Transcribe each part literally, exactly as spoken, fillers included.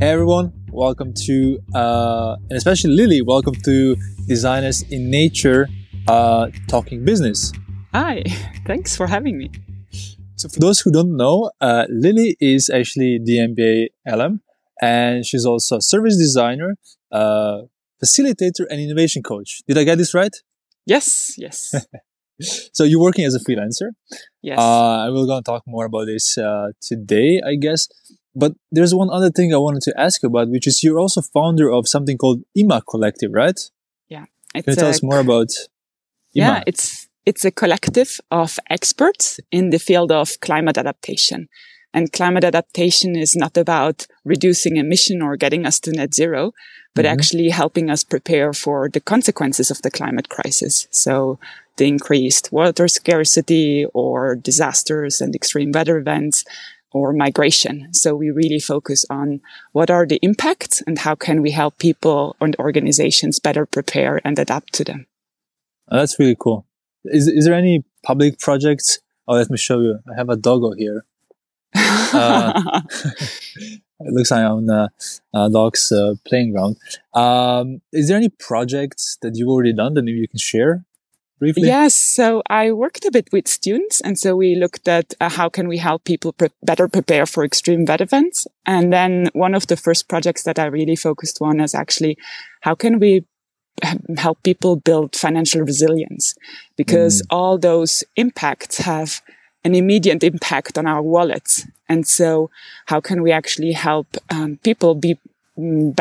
Hey everyone, welcome to, uh, and especially Lily, welcome to Designers in Nature uh, Talking Business. Hi, thanks for having me. So for those who don't know, uh, Lily is actually d M B A alum, and she's also a service designer, uh, facilitator and innovation coach. Did I get this right? Yes, yes. So you're working as a freelancer. Yes. Uh, we're going to talk more about this uh, today, I guess. But there's one other thing I wanted to ask you about, which is you're also founder of something called I M A Collective, right? Yeah. Can you tell us more about I M A? Yeah, it's it's a collective of experts in the field of climate adaptation. And climate adaptation is not about reducing emission or getting us to net zero, but mm-hmm. actually helping us prepare for the consequences of the climate crisis. So the increased water scarcity or disasters and extreme weather events, or migration. So we really focus on what are the impacts and how can we help people and organizations better prepare and adapt to them. Oh, that's really cool. Is is there any public projects? Oh, let me show you. I have a doggo here. Uh, it looks like I'm on a, a dog's uh, playing ground. Um, is there any projects that you've already done that maybe you can share? Briefly? Yes. So I worked a bit with students. And so we looked at uh, how can we help people pre- better prepare for extreme weather events. And then one of the first projects that I really focused on is actually how can we help people build financial resilience? Because mm. all those impacts have an immediate impact on our wallets. And so how can we actually help um, people be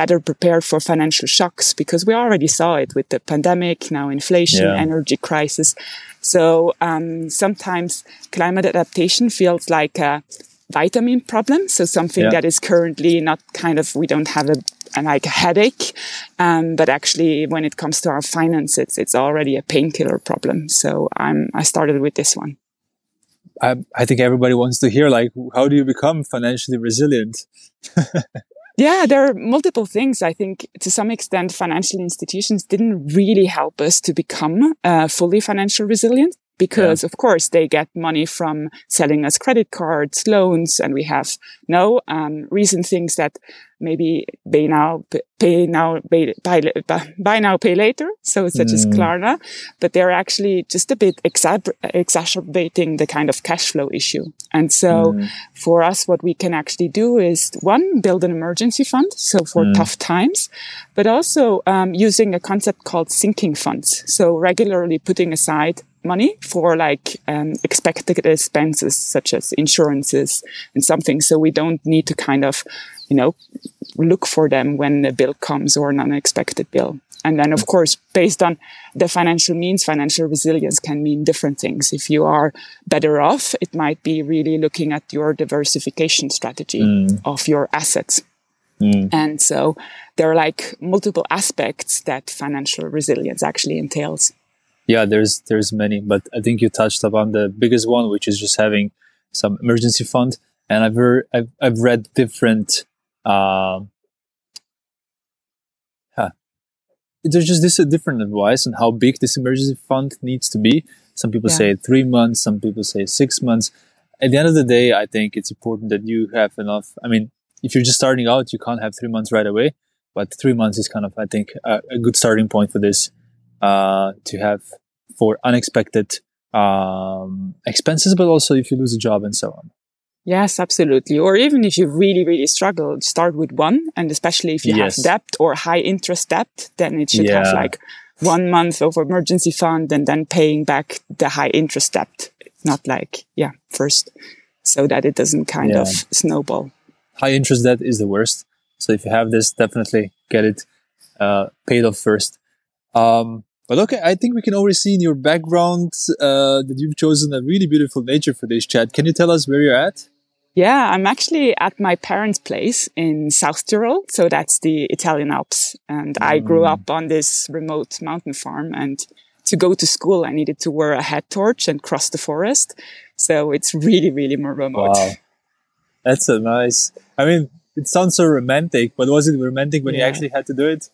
better prepared for financial shocks, because we already saw it with the pandemic, now inflation, yeah. energy crisis. So um, sometimes climate adaptation feels like a vitamin problem. So something yeah. that is currently not kind of, we don't have a, a like a headache, um, but actually when it comes to our finances, it's already a painkiller problem. So I'm I started with this one. I, I think everybody wants to hear like, how do you become financially resilient? Yeah, there are multiple things. I think to some extent, financial institutions didn't really help us to become uh, fully financially resilient because, yeah. of course, they get money from selling us credit cards, loans, and we have no um, recent things that maybe pay now, pay now, pay, buy, buy now, pay later. So such mm. as Klarna, but they're actually just a bit exab- exacerbating the kind of cash flow issue. And so mm. for us, what we can actually do is one, build an emergency fund. So for mm. tough times, but also um, using a concept called sinking funds. So regularly putting aside money for like um, expected expenses such as insurances and something. So we don't need to kind of, you know, look for them when a bill comes or an unexpected bill. And then, of course, based on the financial means, financial resilience can mean different things. If you are better off, it might be really looking at your diversification strategy mm. of your assets. Mm. And so there are like multiple aspects that financial resilience actually entails. Yeah, there's there's many, but I think you touched upon the biggest one, which is just having some emergency fund. And I've heard, I've, I've read different. Um, huh. There's just this uh, different advice on how big this emergency fund needs to be. Some people yeah. say three months, some people say six months. At the end of the day, I think it's important that you have enough. I mean, if you're just starting out, you can't have three months right away, but three months is kind of, I think, a, a good starting point for this uh, to have for unexpected um, expenses, but also if you lose a job and so on. Yes, absolutely. Or even if you really, really struggle, start with one. And especially if you yes. have debt or high interest debt, then it should yeah. have like one month of emergency fund and then paying back the high interest debt. Not like, yeah, first, so that it doesn't kind yeah. of snowball. High interest debt is the worst. So if you have this, definitely get it uh, paid off first. Um, but okay, I think we can already see in your background uh, that you've chosen a really beautiful nature for this chat. Can you tell us where you're at? Yeah, I'm actually at my parents' place in South Tyrol. So that's the Italian Alps. And mm. I grew up on this remote mountain farm. And to go to school, I needed to wear a head torch and cross the forest. So it's really, really more remote. Wow. That's so nice. I mean, it sounds so romantic, but was it romantic when yeah. you actually had to do it?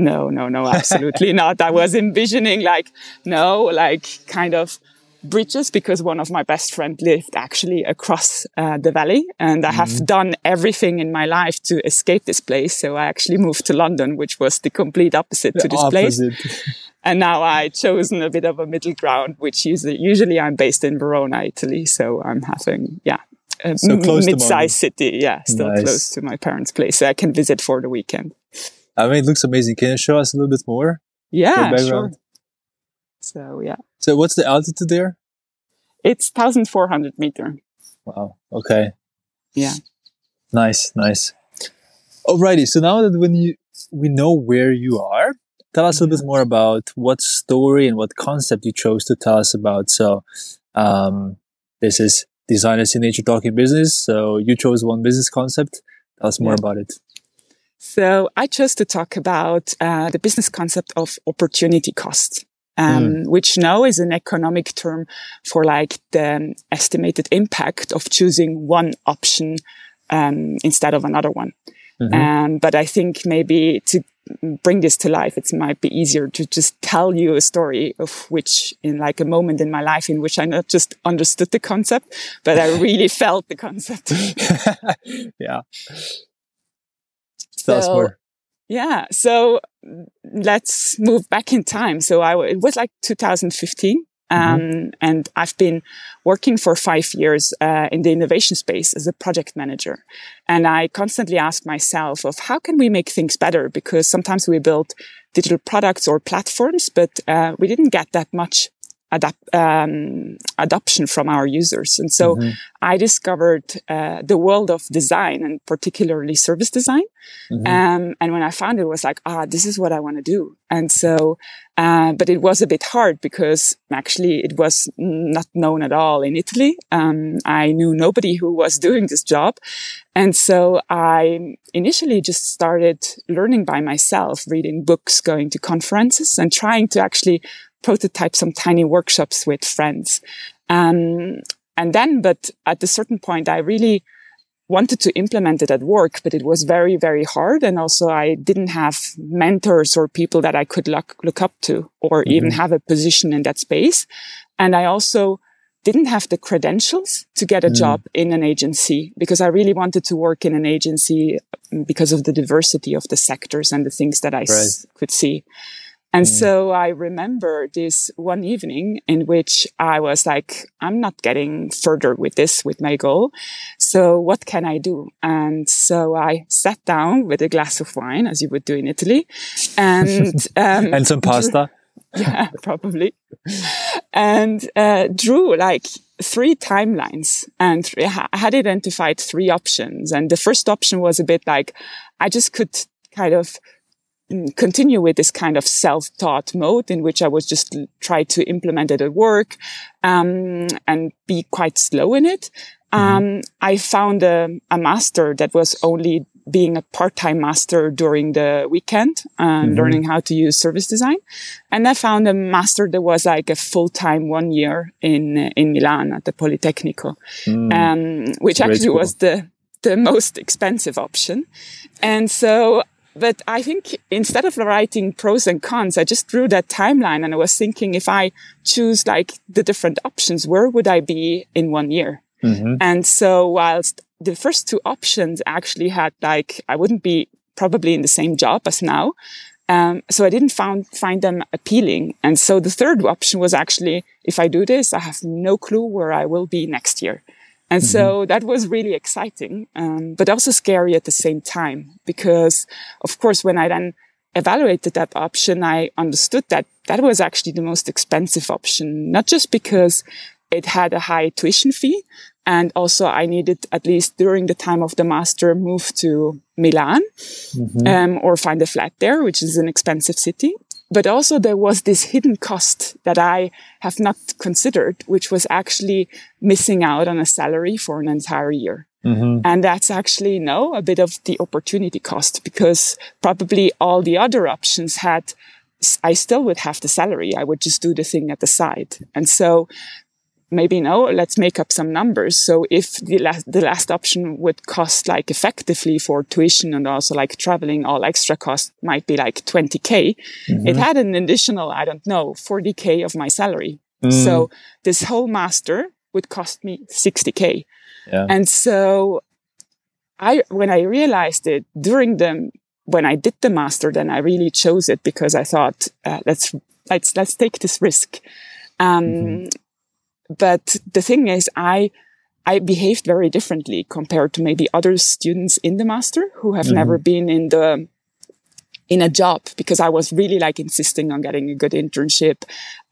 No, no, no, absolutely not. I was envisioning like, no, like kind of bridges because one of my best friends lived actually across uh, the valley, and I mm-hmm. have done everything in my life to escape this place. So I actually moved to London, which was the complete opposite the to this opposite. place. And now I've chosen a bit of a middle ground, which is usually I'm based in Verona, Italy. So I'm having, yeah, a so m- mid-sized city. Yeah, still nice. Close to my parents' place. So I can visit for the weekend. I mean, it looks amazing. Can you show us a little bit more? Yeah, sure. So, yeah. So what's the altitude there? It's one thousand four hundred meter. Wow. Okay. Yeah. Nice, nice. Alrighty. So now that when you, we know where you are, tell us a little bit more about what story and what concept you chose to tell us about. So um, this is Designers in Nature Talking Business. So you chose one business concept. Tell us more yeah. about it. So I chose to talk about uh, the business concept of opportunity cost, um, mm. which now is an economic term for like the estimated impact of choosing one option um, instead of another one. Mm-hmm. Um, but I think maybe to bring this to life, it might be easier to just tell you a story of which in like a moment in my life in which I not just understood the concept, but I really felt the concept. yeah. So, so, yeah. So let's move back in time. So I, it was like two thousand fifteen. Um, mm-hmm. And I've been working for five years uh, in the innovation space as a project manager. And I constantly ask myself of how can we make things better? Because sometimes we build digital products or platforms, but uh, we didn't get that much adapt, um, adoption from our users. And so mm-hmm. I discovered uh, the world of design and particularly service design. Mm-hmm. Um, and when I found it, it was like, ah, this is what I want to do. And so, uh, but it was a bit hard because actually it was not known at all in Italy. Um, I knew nobody who was doing this job. And so I initially just started learning by myself, reading books, going to conferences and trying to actually prototype some tiny workshops with friends. Um, and then, but at a certain point, I really wanted to implement it at work, but it was very, very hard. And also I didn't have mentors or people that I could look, look up to or mm-hmm. even have a position in that space. And I also didn't have the credentials to get a mm. job in an agency because I really wanted to work in an agency because of the diversity of the sectors and the things that I right. s- could see. And mm. so I remember this one evening in which I was like, I'm not getting further with this, with my goal. So what can I do? And so I sat down with a glass of wine, as you would do in Italy. And, um, and some pasta. Drew, yeah, probably. And, uh, drew like three timelines and th- I had identified three options. And the first option was a bit like, I just could kind of continue with this kind of self-taught mode in which I was just l- try to implement it at work, um, and be quite slow in it. Um, mm-hmm. I found a, a master that was only being a part-time master during the weekend, um, mm-hmm. learning how to use service design. And I found a master that was like a full-time one year in, in Milan at the Politecnico, mm. um, which That's actually cool. was the, the most expensive option. And so, but I think instead of writing pros and cons, I just drew that timeline and I was thinking if I choose like the different options, where would I be in one year? Mm-hmm. And so whilst the first two options actually had like, I wouldn't be probably in the same job as now. Um, so I didn't found, find them appealing. And so the third option was actually, if I do this, I have no clue where I will be next year. And mm-hmm. so that was really exciting, um, but also scary at the same time, because of course, when I then evaluated that option, I understood that that was actually the most expensive option, not just because it had a high tuition fee. And also I needed, at least during the time of the master, move to Milan, mm-hmm. um, or find a flat there, which is an expensive city. But also there was this hidden cost that I have not considered, which was actually missing out on a salary for an entire year. Mm-hmm. And that's actually, no, a bit of the opportunity cost, because probably all the other options had, I still would have the salary. I would just do the thing at the side. And so maybe, no, let's make up some numbers. So if the last, the last option would cost like effectively for tuition and also like traveling, all extra cost might be like twenty K. Mm-hmm. It had an additional, I don't know, forty K of my salary. Mm. So this whole master would cost me sixty K. Yeah. And so I, when I realized it during the, when I did the master, then I really chose it because I thought, uh, let's, let's, let's take this risk. Um, mm-hmm. But the thing is, I, I behaved very differently compared to maybe other students in the master who have mm-hmm. never been in the, in a job, because I was really like insisting on getting a good internship,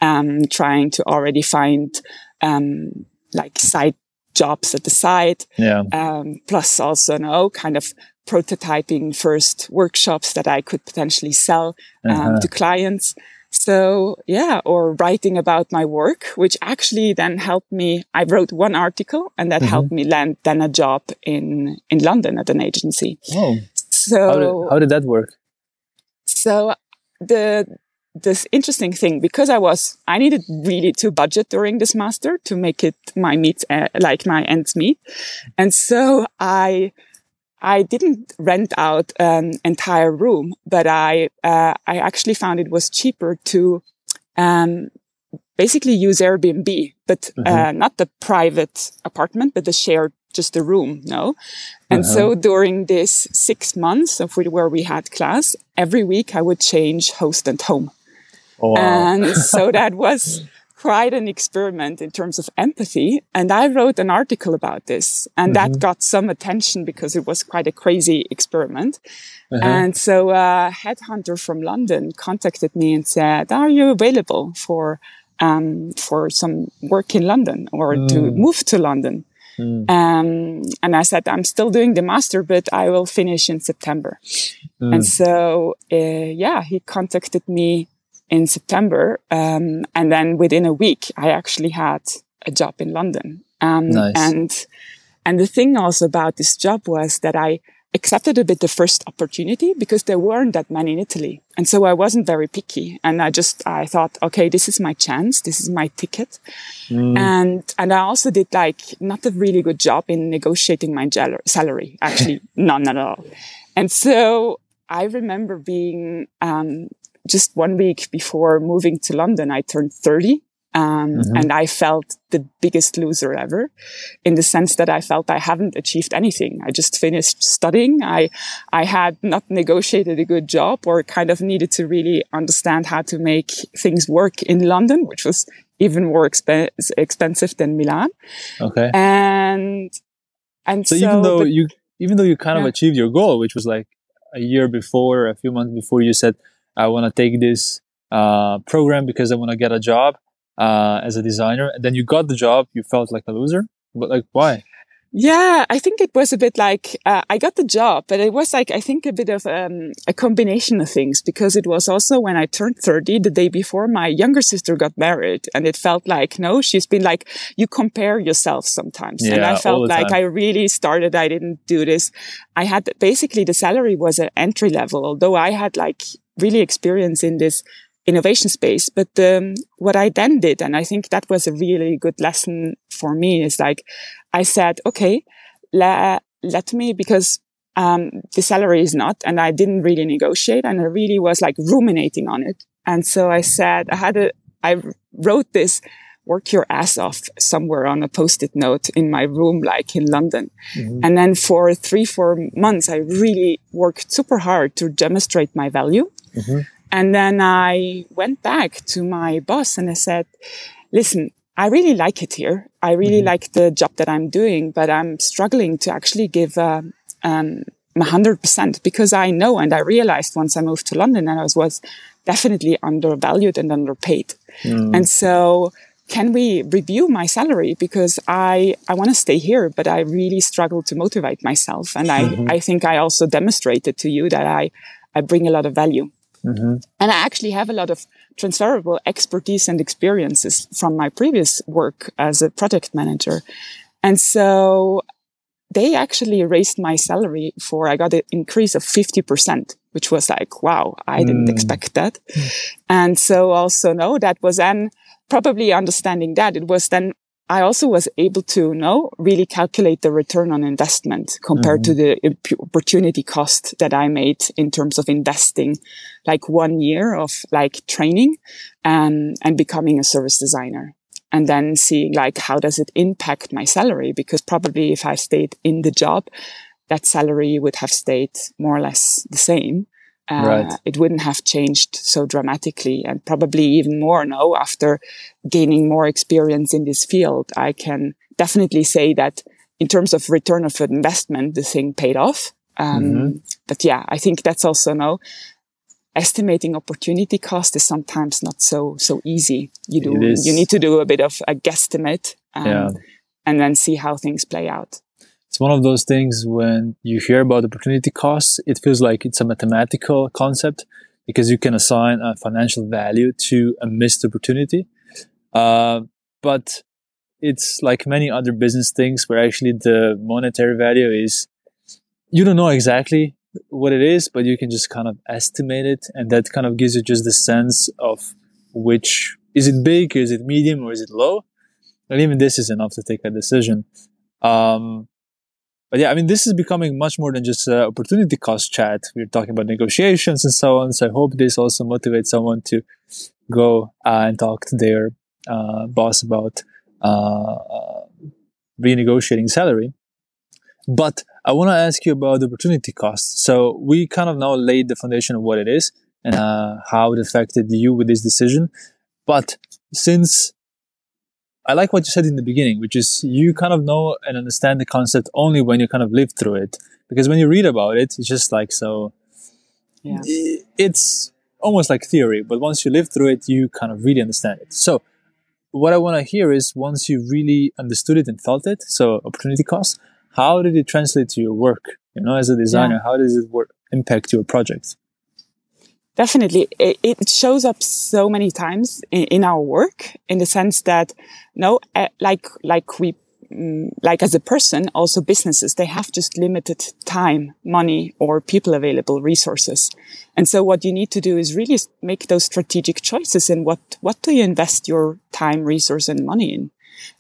um, trying to already find, um, like side jobs at the site. Yeah. Um, plus also, no, kind of prototyping first workshops that I could potentially sell, um, uh-huh. to clients. So yeah, or writing about my work, which actually then helped me. I wrote one article and that mm-hmm. helped me land then a job in, in London at an agency. Oh. So how did, how did that work? So the, this interesting thing, because I was, I needed really to budget during this master to make it my meet, uh, like my ends meet. And so I, I didn't rent out an entire room, but I, uh, I actually found it was cheaper to, um, basically use Airbnb, but, uh-huh. uh, not the private apartment, but the shared, just the room, no? And uh-huh. so during this six months of where we had class, every week I would change host and home. Oh, wow. And so that was quite an experiment in terms of empathy. And I wrote an article about this and mm-hmm. that got some attention because it was quite a crazy experiment. Uh-huh. And so a headhunter from London contacted me and said, are you available for, um, for some work in London or mm. to move to London? Mm. Um, and I said, I'm still doing the master, but I will finish in September. Mm. And so, uh, yeah, he contacted me in September. Um, and then within a week, I actually had a job in London. Um, nice. and, and the thing also about this job was that I accepted a bit the first opportunity because there weren't that many in Italy. And so I wasn't very picky. And I just, I thought, okay, this is my chance. This is my ticket. Mm. And, and I also did like not a really good job in negotiating my gel- salary, actually none at all. And so I remember being, um, just one week before moving to London, I turned thirty. Um, mm-hmm. and I felt the biggest loser ever in the sense that I felt I haven't achieved anything. I just finished studying. I, I had not negotiated a good job or kind of needed to really understand how to make things work in London, which was even more exp- expensive than Milan. Okay. And, and so, so even though but, you, even though you kind yeah. of achieved your goal, which was like a year before, a few months before, you said, I want to take this, uh, program because I want to get a job. Uh, as a designer, and then you got the job, you felt like a loser, but like, why? Yeah, I think it was a bit like, uh, I got the job, but it was like, I think a bit of, um, a combination of things, because it was also when I turned thirty, the day before my younger sister got married, and it felt like, no, she's been like, you compare yourself sometimes. Yeah, and I felt like I really started, I didn't do this. I had basically the salary was an entry level, although I had like really experience in this innovation space. But um, what I then did, and I think that was a really good lesson for me, is like, I said, okay, le- let me, because um, the salary is not, and I didn't really negotiate, and I really was like ruminating on it. And so I said, I had a, I wrote this, work your ass off somewhere on a post-it note in my room, like in London. Mm-hmm. And then for three, four months, I really worked super hard to demonstrate my value. Mm-hmm. And then I went back to my boss and I said, listen, I really like it here. I really mm-hmm. like the job that I'm doing, but I'm struggling to actually give uh, um, one hundred percent because I know and I realized once I moved to London that I was, was definitely undervalued and underpaid. Mm. And so can we review my salary? Because I, I want to stay here, but I really struggle to motivate myself. And I, mm-hmm. I think I also demonstrated to you that I, I bring a lot of value. Mm-hmm. And I actually have a lot of transferable expertise and experiences from my previous work as a project manager. And so they actually raised my salary for, I got an increase of fifty percent, which was like, wow, I mm. didn't expect that. And so also, no, that was then probably understanding that it was then I also was able to now really calculate the return on investment compared mm-hmm. to the opportunity cost that I made in terms of investing like one year of like training and, and becoming a service designer. And then seeing like, how does it impact my salary? Because probably if I stayed in the job, that salary would have stayed more or less the same. Uh, right. It wouldn't have changed so dramatically, and probably even more now after gaining more experience in this field. I can definitely say that in terms of return of investment, the thing paid off. Um, mm-hmm. But yeah, I think that's also now estimating opportunity cost is sometimes not so, so easy. You do, you need to do a bit of a guesstimate um, yeah. and then see how things play out. It's one of those things when you hear about opportunity costs, it feels like it's a mathematical concept because you can assign a financial value to a missed opportunity. Uh, but it's like many other business things where actually the monetary value is, you don't know exactly what it is, but you can just kind of estimate it. And that kind of gives you just the sense of which, is it big, is it medium, or is it low? And even this is enough to take a decision. Um, But yeah, I mean, this is becoming much more than just uh, opportunity cost chat. We're talking about negotiations and so on. So I hope this also motivates someone to go uh, and talk to their uh, boss about uh, renegotiating salary. But I want to ask you about opportunity costs. So we kind of now laid the foundation of what it is and uh, how it affected you with this decision. But since... I like what you said in the beginning, which is you kind of know and understand the concept only when you kind of live through it. Because when you read about it, it's just like so... Yeah. It's almost like theory, but once you live through it, you kind of really understand it. So what I want to hear is once you really understood it and felt it, so opportunity cost, how did it translate to your work? You know, as a designer, yeah. how does it work, impact your project? Definitely. It shows up so many times in our work in the sense that, no, like, like we, like as a person, also businesses, they have just limited time, money, or people available, resources. And so what you need to do is really make those strategic choices in what, what do you invest your time, resource, and money in?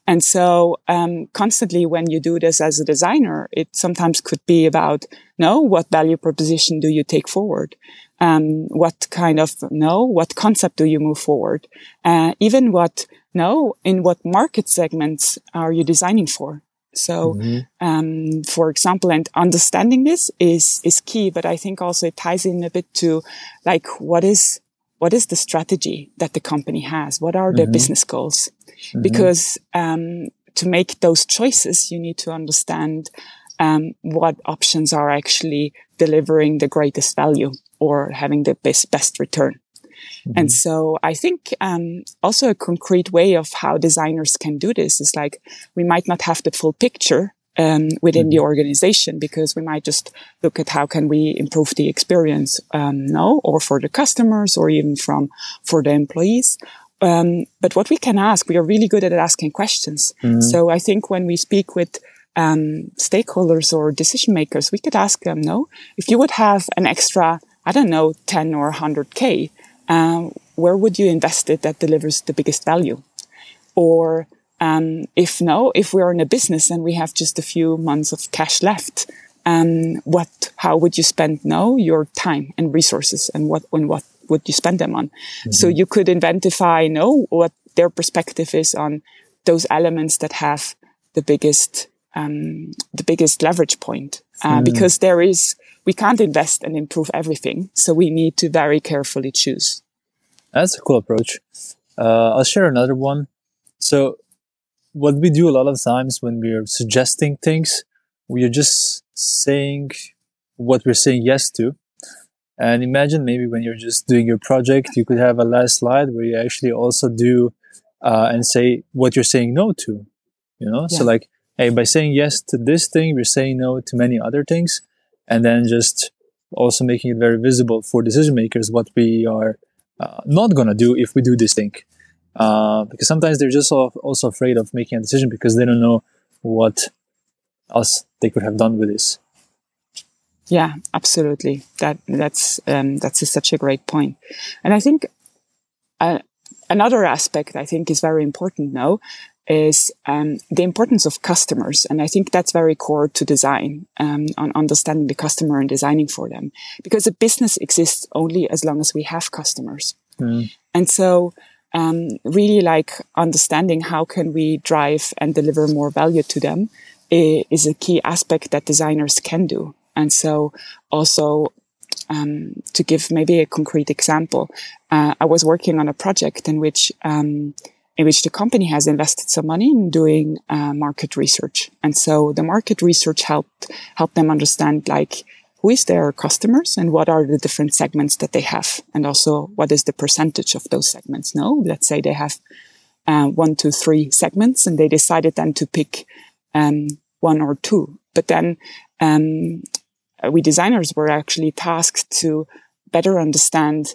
And so, um, constantly when you do this as a designer, it sometimes could be about, no, what value proposition do you take forward? Um, what kind of, no, what concept do you move forward? Uh, even what, no, in what market segments are you designing for? So, mm-hmm. um, for example, and understanding this is, is key, but I think also it ties in a bit to like, what is, what is the strategy that the company has? What are mm-hmm. their business goals? Mm-hmm. Because, um, to make those choices, you need to understand, um, what options are actually delivering the greatest value or having the best, best return. Mm-hmm. And so I think, um, also a concrete way of how designers can do this is like, we might not have the full picture, um, within mm-hmm. the organization because we might just look at how can we improve the experience, um, no, or for the customers or even from, for the employees. Um, but what we can ask, we are really good at asking questions. Mm-hmm. So I think when we speak with, um, stakeholders or decision makers, we could ask them, no, if you would have an extra, I don't know, ten or one hundred K, um, where would you invest it that delivers the biggest value? Or, um, if no, if we're in a business and we have just a few months of cash left, um, what, how would you spend no, your time and resources and what, on what would you spend them on? Mm-hmm. So you could identify, no, what their perspective is on those elements that have the biggest, um, the biggest leverage point, uh, mm. because there is, we can't invest and improve everything. So we need to very carefully choose. That's a cool approach. Uh, I'll share another one. So what we do a lot of times when we're suggesting things, we're just saying what we're saying yes to. And imagine maybe when you're just doing your project, you could have a last slide where you actually also do uh, and say what you're saying no to, you know? Yeah. So like, hey, by saying yes to this thing, we're saying no to many other things. And then just also making it very visible for decision makers what we are uh, not going to do if we do this thing. Uh, because sometimes they're just also afraid of making a decision because they don't know what else they could have done with this. Yeah, absolutely. That that's um, that's such a great point. And I think uh, another aspect I think is very important now is um, the importance of customers. And I think that's very core to design, um, on understanding the customer and designing for them. Because a business exists only as long as we have customers. Mm. And so um, really like understanding how can we drive and deliver more value to them is a key aspect that designers can do. And so also, um, to give maybe a concrete example, uh, I was working on a project in which, um, in which the company has invested some money in doing uh, market research. And so the market research helped, helped them understand like, who is their customers and what are the different segments that they have? And also what is the percentage of those segments? No, let's say they have, uh, one, two, three segments, and they decided then to pick, um, one or two. But then, um, we designers were actually tasked to better understand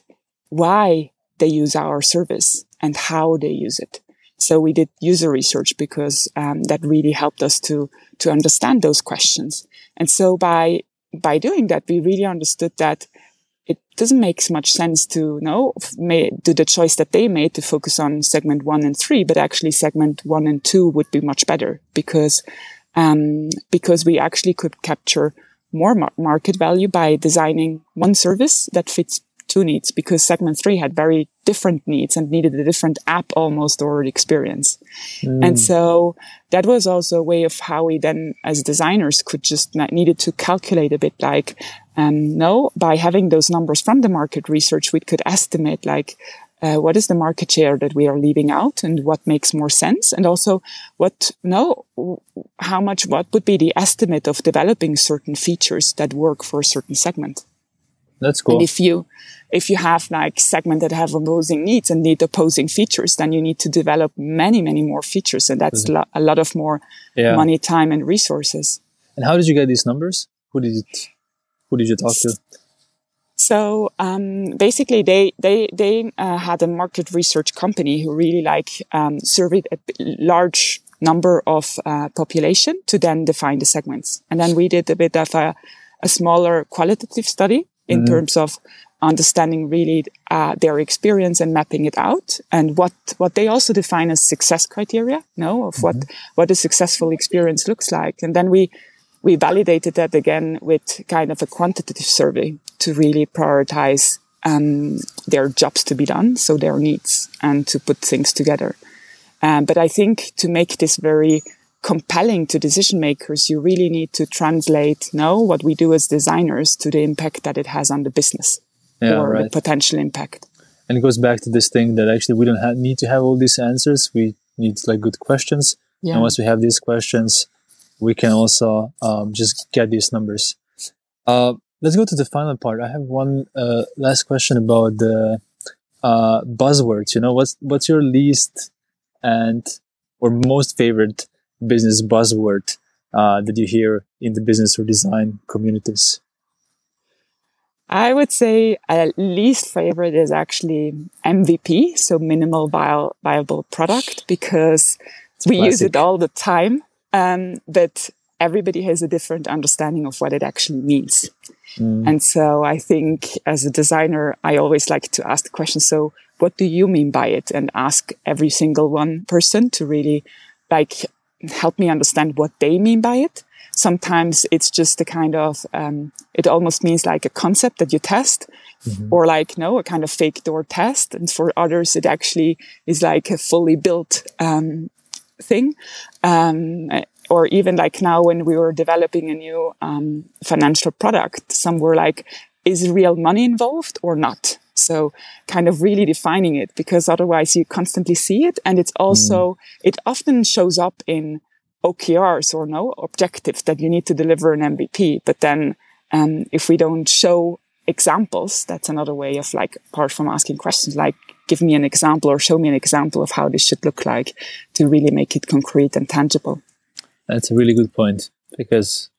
why they use our service and how they use it. So we did user research because um, that really helped us to to understand those questions. And so by by doing that, we really understood that it doesn't make much sense to no may, do the choice that they made to focus on segment one and three, but actually segment one and two would be much better because um, because we actually could capture more mar- market value by designing one service that fits two needs, because segment three had very different needs and needed a different app almost or experience. Mm. And so that was also a way of how we then as designers could just needed to calculate a bit like, um, no, by having those numbers from the market research, we could estimate like, uh, what is the market share that we are leaving out and what makes more sense? And also what, no, how much, what would be the estimate of developing certain features that work for a certain segment? That's cool. And if you, if you have like segment that have opposing needs and need opposing features, then you need to develop many, many more features. And that's lo- a lot of more yeah. money, time and resources. And how did you get these numbers? Who did it, who did you talk to? So, um, basically they, they, they uh, had a market research company who really like, um, surveyed a large number of, uh, population to then define the segments. And then we did a bit of a, a smaller qualitative study in terms of understanding really uh, their experience and mapping it out, and what, what they also define as success criteria, no, of mm-hmm. what what a successful experience looks like. And then we we validated that again with kind of a quantitative survey to really prioritize um, their jobs to be done, so their needs, and to put things together. Um, but I think to make this very compelling to decision makers, you really need to translate no what we do as designers to the impact that it has on the business yeah, or right. the potential impact. And it goes back to this thing that actually we don't have, need to have all these answers. We need like good questions, yeah. and once we have these questions, we can also um, just get these numbers. Uh, let's go to the final part. I have one uh, last question about the uh, buzzwords. You know, what's what's your least and or most favorite business buzzword uh, that you hear in the business or design communities? I would say uh, least favorite is actually M V P, so minimal viable, viable product, because it's we classic. Use it all the time, um, but everybody has a different understanding of what it actually means. Mm. And so I think as a designer, I always like to ask the question, so what do you mean by it? And ask every single one person to really like help me understand what they mean by it. Sometimes it's just a kind of, um, it almost means like a concept that you test mm-hmm. or like, no, a kind of fake door test. And for others, it actually is like a fully built, um, thing. Um, or even like now when we were developing a new, um, financial product, some were like, is real money involved or not? So kind of really defining it, because otherwise you constantly see it. And it's also, mm. it often shows up in O K Rs or no objectives that you need to deliver an M V P. But then, um, if we don't show examples, that's another way of like, apart from asking questions, like give me an example or show me an example of how this should look like to really make it concrete and tangible. That's a really good point, because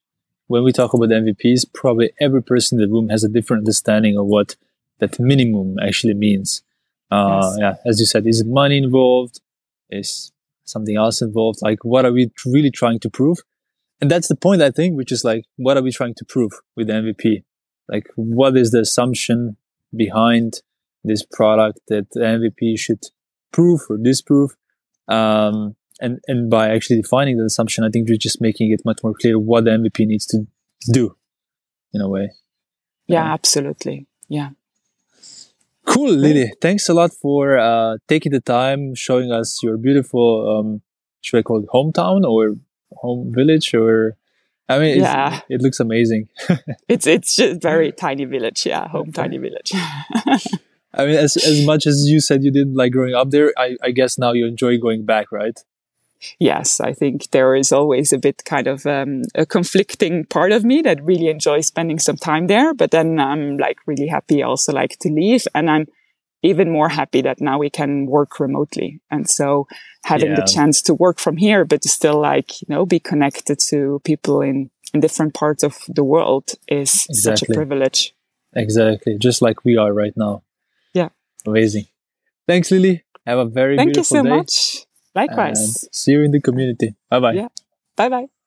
when we talk about M V Ps, probably every person in the room has a different understanding of what that minimum actually means. Uh, yes. Yeah, as you said, is money involved? Is something else involved? Like, what are we really trying to prove? And that's the point, I think, which is like, what are we trying to prove with the M V P? Like, what is the assumption behind this product that the M V P should prove or disprove? Um, and and by actually defining that assumption, I think we're just making it much more clear what the M V P needs to do, in a way. Yeah, um, absolutely. Yeah. Cool, Lily. Thanks a lot for uh, taking the time, showing us your beautiful, um, should I call it hometown or home village? Or I mean, it's, yeah. it looks amazing. it's it's just very tiny village. Yeah, home tiny village. I mean, as as much as you said you didn't like growing up there, I, I guess now you enjoy going back, right? Yes, I think there is always a bit kind of um, a conflicting part of me that really enjoys spending some time there. But then I'm like really happy also like to leave. And I'm even more happy that now we can work remotely. And so having yeah. the chance to work from here, but to still like, you know, be connected to people in, in different parts of the world is exactly. such a privilege. Exactly. Just like we are right now. Yeah. Amazing. Thanks, Lily. Have a very Thank beautiful day. Thank you so day. much. Likewise. And see you in the community. Bye-bye. Yeah. Bye-bye.